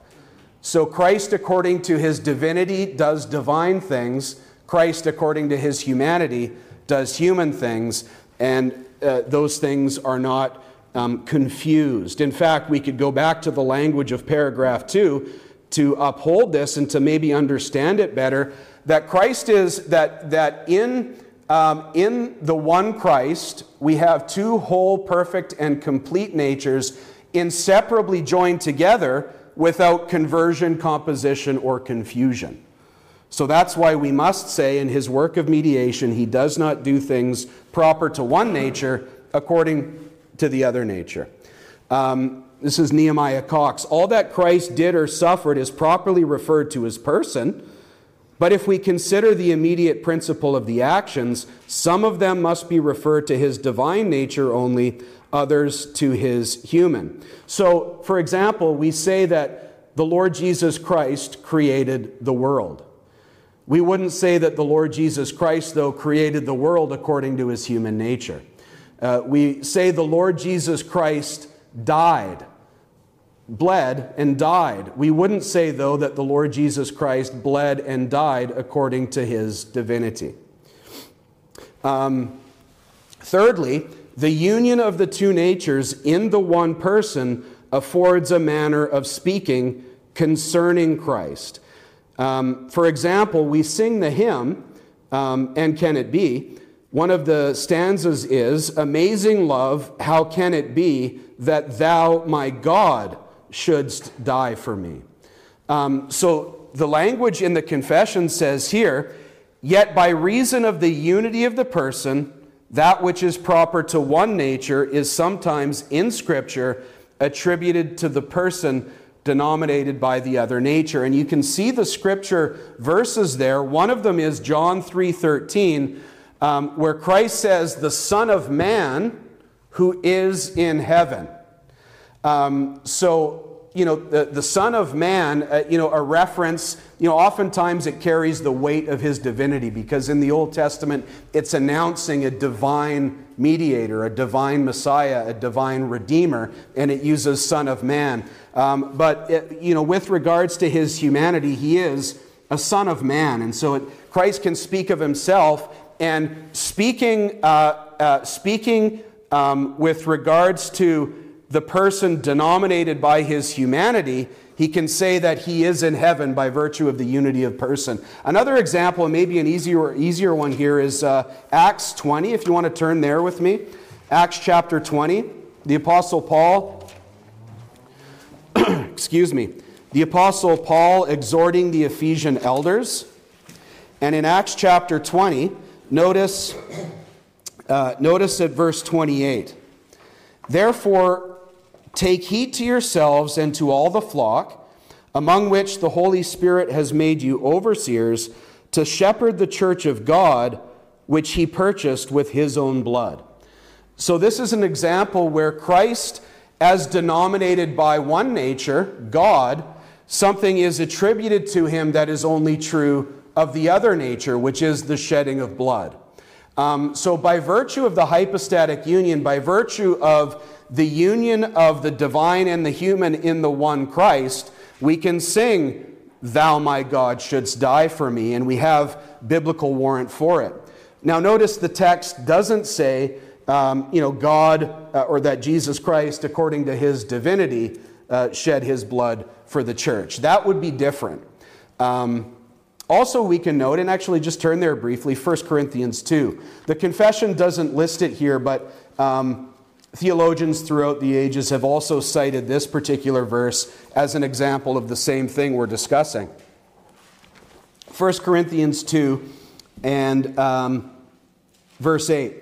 So Christ, according to his divinity, does divine things. Christ, according to his humanity, does human things, and uh, those things are not Um, confused. In fact, we could go back to the language of paragraph two to uphold this and to maybe understand it better, that Christ is, that that in, um, in the one Christ, we have two whole, perfect, and complete natures inseparably joined together without conversion, composition, or confusion. So that's why we must say in his work of mediation, he does not do things proper to one nature according to the other nature. Um, this is Nehemiah Cox. All that Christ did or suffered is properly referred to his person, but if we consider the immediate principle of the actions, some of them must be referred to his divine nature only, others to his human. So, for example, we say that the Lord Jesus Christ created the world. We wouldn't say that the Lord Jesus Christ, though, created the world according to his human nature. Uh, we say the Lord Jesus Christ died, bled and died. We wouldn't say, though, that the Lord Jesus Christ bled and died according to his divinity. Um, thirdly, the union of the two natures in the one person affords a manner of speaking concerning Christ. Um, for example, we sing the hymn, um, And Can It Be? One of the stanzas is, "Amazing love, how can it be that thou, my God, shouldst die for me?" Um, so the language in the confession says here, "Yet by reason of the unity of the person, that which is proper to one nature is sometimes in Scripture attributed to the person denominated by the other nature." And you can see the Scripture verses there. One of them is John three thirteen, Um, where Christ says, "The Son of Man who is in heaven." Um, so, you know, the, the Son of Man, uh, you know, a reference, you know, oftentimes it carries the weight of his divinity, because in the Old Testament, it's announcing a divine mediator, a divine Messiah, a divine Redeemer, and it uses Son of Man. Um, but, it, you know, with regards to his humanity, he is a Son of Man. And so it, Christ can speak of himself. And speaking, uh, uh, speaking um, with regards to the person denominated by his humanity, he can say that he is in heaven by virtue of the unity of person. Another example, and maybe an easier, easier one here, is uh, Acts twenty, if you want to turn there with me. Acts chapter twenty, the Apostle Paul, excuse me, the Apostle Paul exhorting the Ephesian elders. And in Acts chapter twenty, Notice, uh, notice at verse twenty-eight. "Therefore, take heed to yourselves and to all the flock, among which the Holy Spirit has made you overseers, to shepherd the church of God, which he purchased with his own blood." So this is an example where Christ, as denominated by one nature, God, something is attributed to him that is only true of the other nature, which is the shedding of blood. Um, so by virtue of the hypostatic union, by virtue of the union of the divine and the human in the one Christ, we can sing, "Thou, my God, shouldst die for me," and we have biblical warrant for it. Now notice the text doesn't say, um, you know, God, uh, or that Jesus Christ, according to his divinity, uh, shed his blood for the church. That would be different. Um, Also, we can note, and actually just turn there briefly, First Corinthians two. The confession doesn't list it here, but um, theologians throughout the ages have also cited this particular verse as an example of the same thing we're discussing. First Corinthians two and um, verse eight.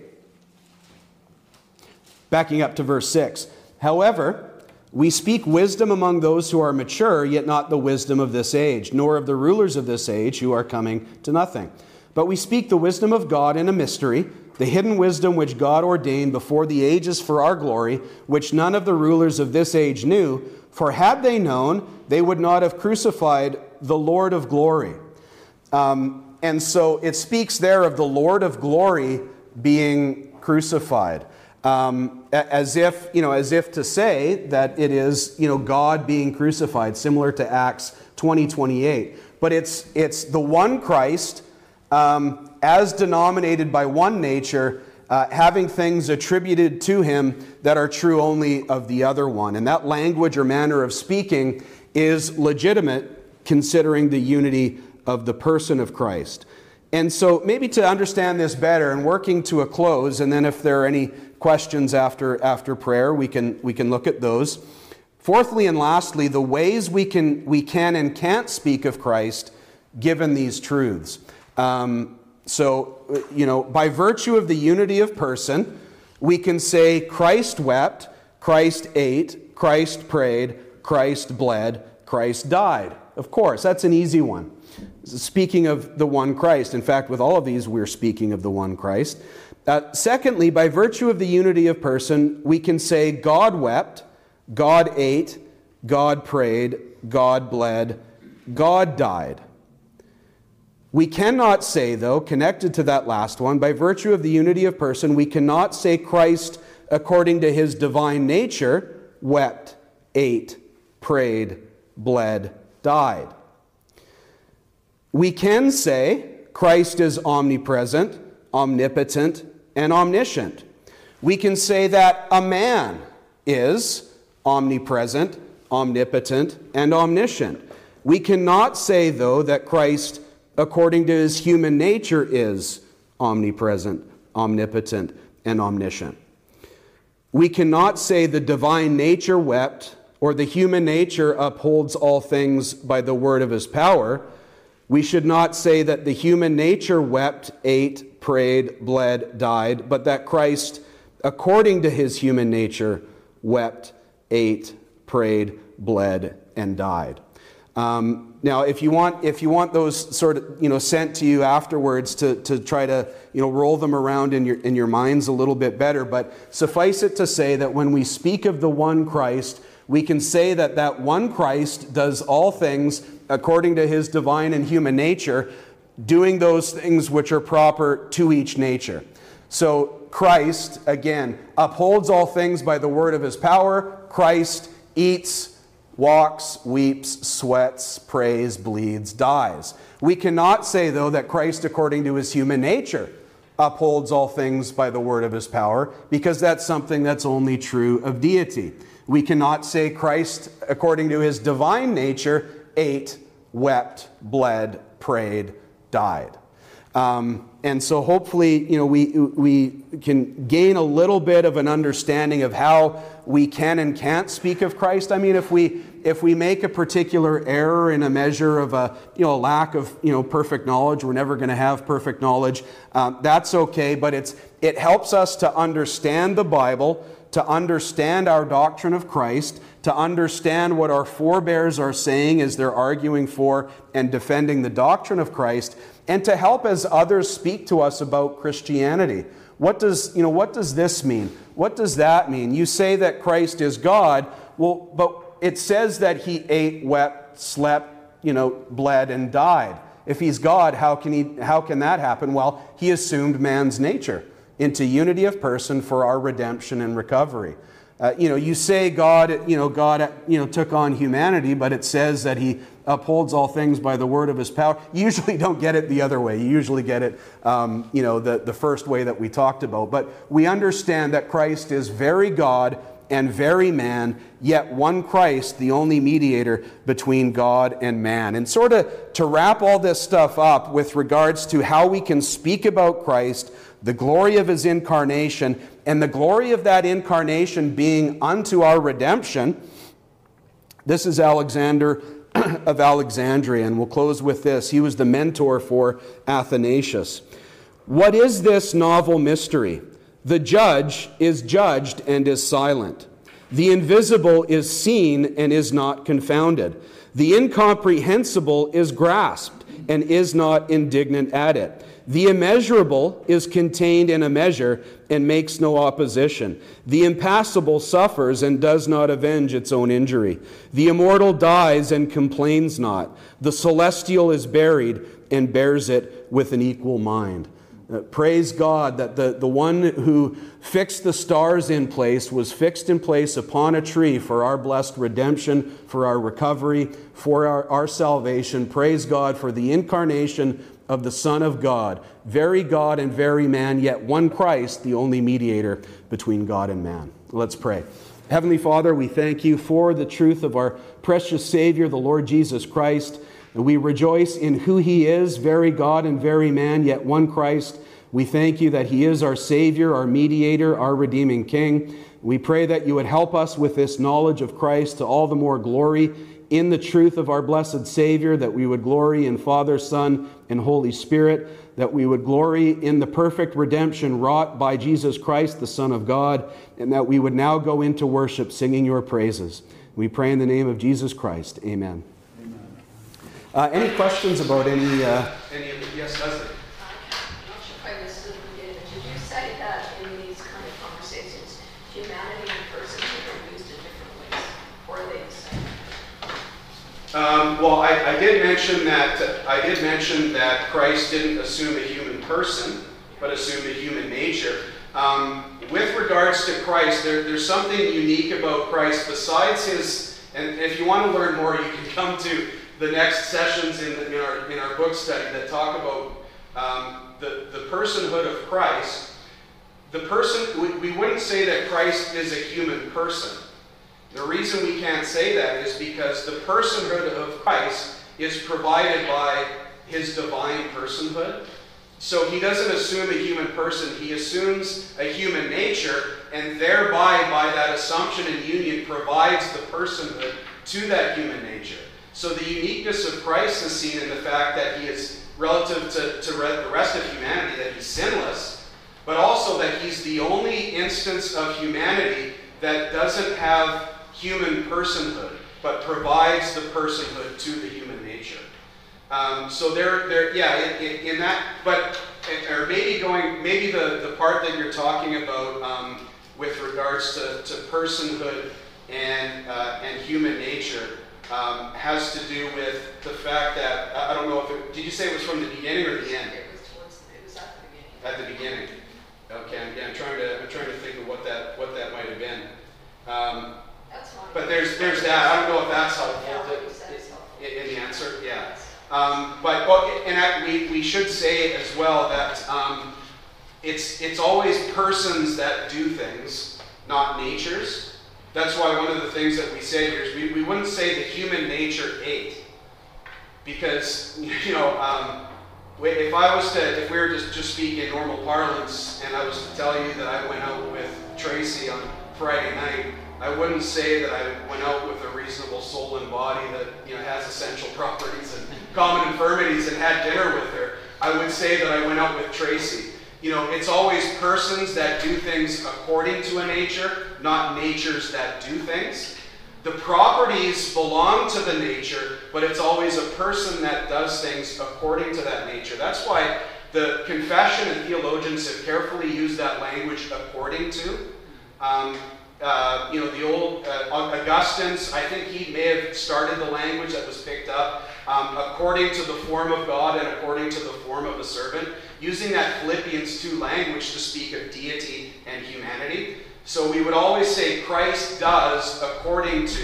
Backing up to verse six. "However, we speak wisdom among those who are mature, yet not the wisdom of this age, nor of the rulers of this age who are coming to nothing. But we speak the wisdom of God in a mystery, the hidden wisdom which God ordained before the ages for our glory, which none of the rulers of this age knew. For had they known, they would not have crucified the Lord of glory." Um, and so it speaks there of the Lord of glory being crucified. Um, as if, you know, as if to say that it is, you know, God being crucified, similar to Acts twenty twenty-eight. But it's it's the one Christ, um, as denominated by one nature, uh, having things attributed to him that are true only of the other one. And that language or manner of speaking is legitimate, considering the unity of the person of Christ. And so maybe to understand this better, and working to a close, and then if there are any questions after after prayer, we can we can look at those. Fourthly and lastly, the ways we can we can and can't speak of Christ given these truths. Um, so you know, by virtue of the unity of person, we can say Christ wept, Christ ate, Christ prayed, Christ bled, Christ died. Of course, that's an easy one. Speaking of the one Christ. In fact, with all of these, we're speaking of the one Christ. Uh, secondly, by virtue of the unity of person, we can say God wept, God ate, God prayed, God bled, God died. We cannot say, though, connected to that last one, by virtue of the unity of person, we cannot say Christ, according to his divine nature, wept, ate, prayed, bled, died. We can say Christ is omnipresent, omnipotent, and omniscient. We can say that a man is omnipresent, omnipotent, and omniscient. We cannot say, though, that Christ, according to his human nature, is omnipresent, omnipotent, and omniscient. We cannot say the divine nature wept, or the human nature upholds all things by the word of his power. We should not say that the human nature wept, ate, prayed, bled, died, but that Christ, according to his human nature, wept, ate, prayed, bled, and died. Um, now, if you want, if you want those sort of, you know, sent to you afterwards to to try to, you know, roll them around in your in your minds a little bit better, but suffice it to say that when we speak of the one Christ, we can say that that one Christ does all things according to his divine and human nature, doing those things which are proper to each nature. So Christ, again, upholds all things by the word of his power. Christ eats, walks, weeps, sweats, prays, bleeds, dies. We cannot say, though, that Christ, according to his human nature, upholds all things by the word of his power, because that's something that's only true of deity. We cannot say Christ, according to his divine nature, ate, wept, bled, prayed, died. Um, and so hopefully, you know, we, we can gain a little bit of an understanding of how we can and can't speak of Christ. I mean, if we, if we make a particular error in a measure of a, you know, a lack of, you know, perfect knowledge, we're never going to have perfect knowledge. Um, that's okay. But it's, it helps us to understand the Bible, to understand our doctrine of Christ, to understand what our forebears are saying as they're arguing for and defending the doctrine of Christ, and to help as others speak to us about Christianity. What does, you know, what does this mean? What does that mean? You say that Christ is God, well, but it says that he ate, wept, slept, you know, bled, and died. If he's God, how can he, how can that happen? Well, he assumed man's nature into unity of person for our redemption and recovery. Uh, you know, you say God, you know, God, you know, took on humanity, but it says that he upholds all things by the word of his power. You usually don't get it the other way. You usually get it, um, you know, the, the first way that we talked about. But we understand that Christ is very God and very man, yet one Christ, the only mediator between God and man. And sort of to wrap all this stuff up with regards to how we can speak about Christ, the glory of his incarnation, and the glory of that incarnation being unto our redemption, this is Alexander of Alexandria, and we'll close with this. He was the mentor for Athanasius. What is this novel mystery? The judge is judged and is silent. The invisible is seen and is not confounded. The incomprehensible is grasped and is not indignant at it. The immeasurable is contained in a measure and makes no opposition. The impassible suffers and does not avenge its own injury. The immortal dies and complains not. The celestial is buried and bears it with an equal mind. Praise God that the, the one who fixed the stars in place was fixed in place upon a tree for our blessed redemption, for our recovery, for our, our salvation. Praise God for the incarnation of the Son of God, very God and very man, yet one Christ, the only mediator between God and man. Let's pray. Heavenly Father, we thank you for the truth of our precious Savior, the Lord Jesus Christ. And we rejoice in who he is, very God and very man, yet one Christ. We thank you that he is our Savior, our mediator, our redeeming King. We pray that you would help us with this knowledge of Christ to all the more glory in the truth of our blessed Savior, that we would glory in Father, Son, and Holy Spirit, that we would glory in the perfect redemption wrought by Jesus Christ, the Son of God, and that we would now go into worship singing your praises. We pray in the name of Jesus Christ. Amen. Uh, any questions about any... Uh... Any of the, yes, Leslie. I'm not sure if I understood the data. Did you say that in these kind of conversations, humanity and persons are used in different ways, or are they the same? Um, well, I, I did mention that I did mention that Christ didn't assume a human person, but assumed a human nature. Um, with regards to Christ, there, there's something unique about Christ besides his... And if you want to learn more, you can come to... the next sessions in, the, in, our, in our book study that talk about um, the, the personhood of Christ. The person, we, we wouldn't say that Christ is a human person. The reason we can't say that is because the personhood of Christ is provided by his divine personhood. So he doesn't assume a human person, he assumes a human nature, and thereby, by that assumption and union, provides the personhood to that human nature. So the uniqueness of Christ is seen in the fact that he is, relative to, to the rest of humanity, that he's sinless, but also that he's the only instance of humanity that doesn't have human personhood, but provides the personhood to the human nature. Um, so there, there, yeah, in, in, in that, but, or maybe going, maybe the, the part that you're talking about um, with regards to, to personhood and, uh, and human nature um, has to do with the fact that, I don't know if it, did you say it was from the beginning or the end? It was towards, it was at the beginning. At the beginning. Okay, I'm, yeah, I'm trying to, I'm trying to think of what that, what that might have been. Um, That's fine. But there's, there's that. I don't know if that's helpful. Yeah, what you said is helpful. In, in the answer, yeah. Um, but well, and I, we we should say as well that um, it's it's always persons that do things, not natures. That's why one of the things that we say here is we, we wouldn't say the human nature ate, because you know um, if I was to if we were to just speak in normal parlance and I was to tell you that I went out with Tracy on Friday night, I wouldn't say that I went out with a reasonable soul and body that you know has essential properties and common infirmities and had dinner with her. I would say that I went out with Tracy. You know, it's always persons that do things according to a nature, not natures that do things. The properties belong to the nature, but it's always a person that does things according to that nature. That's why the confession and theologians have carefully used that language, according to. Um, Uh, you know, the old uh, Augustine's, I think he may have started the language that was picked up, um, according to the form of God and according to the form of a servant, using that Philippians two language to speak of deity and humanity. So we would always say Christ does according to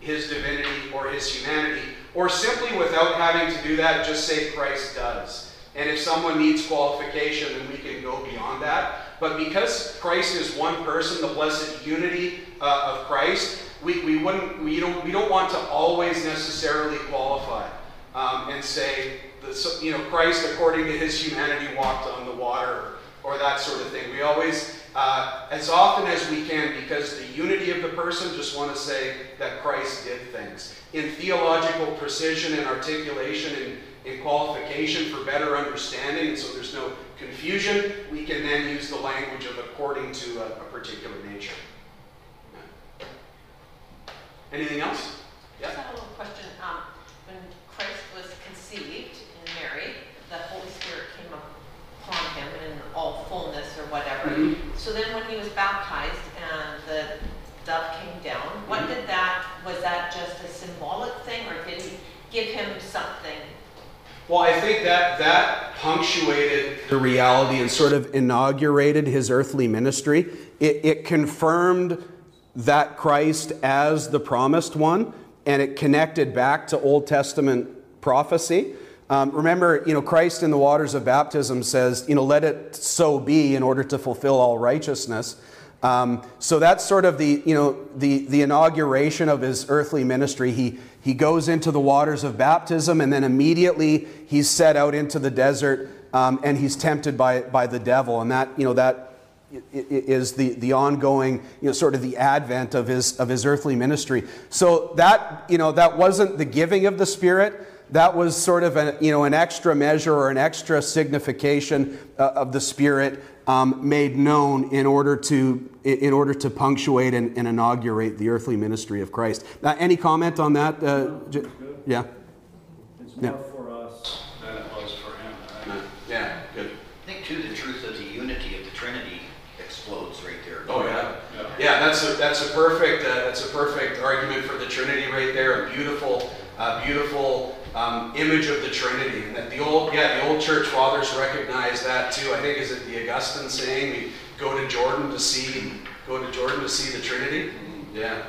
his divinity or his humanity, or simply without having to do that, just say Christ does. And if someone needs qualification, then we can go beyond that. But because Christ is one person, the blessed unity uh, of Christ, we, we wouldn't we don't we don't want to always necessarily qualify um, and say the, you know Christ according to his humanity walked on the water or that sort of thing. We always uh, as often as we can, because the unity of the person, just want to say that Christ did things in theological precision and articulation and. in qualification for better understanding, and so there's no confusion, we can then use the language of according to a, a particular nature. Yeah. Anything else? Yeah? I just have a little question. Um, when Christ was conceived in Mary, the Holy Spirit came upon him in all fullness or whatever. Mm-hmm. So then when he was baptized and the dove came down, mm-hmm. what did that, was that just a symbolic thing, or did he give him something? Well, I think that that punctuated the reality and sort of inaugurated his earthly ministry. It, it confirmed that Christ as the promised one, and it connected back to Old Testament prophecy. Um, remember, you know, Christ in the waters of baptism says, you know, let it so be in order to fulfill all righteousness. Um, so that's sort of the, you know, the, the inauguration of his earthly ministry. He, he goes into the waters of baptism, and then immediately he's set out into the desert, um, and he's tempted by, by the devil. And that, you know, that is the, the ongoing, you know, sort of the advent of his, of his earthly ministry. So that, you know, that wasn't the giving of the Spirit. That was sort of an, you know, an extra measure or an extra signification uh, of the Spirit um, made known in order to in order to punctuate and, and inaugurate the earthly ministry of Christ. Uh, any comment on that? Uh, j- yeah. It's more yeah. for us than it was for him. Right? Yeah. Good. I think too the truth of the unity of the Trinity explodes right there. Oh yeah. Yeah. yeah that's a that's a perfect uh, that's a perfect argument for the Trinity right there. A beautiful uh, beautiful. Um, image of the Trinity, and that the old, yeah, the old church fathers recognize that too. I think is it the Augustine saying, "We go to Jordan to see, go to Jordan to see the Trinity." Yeah,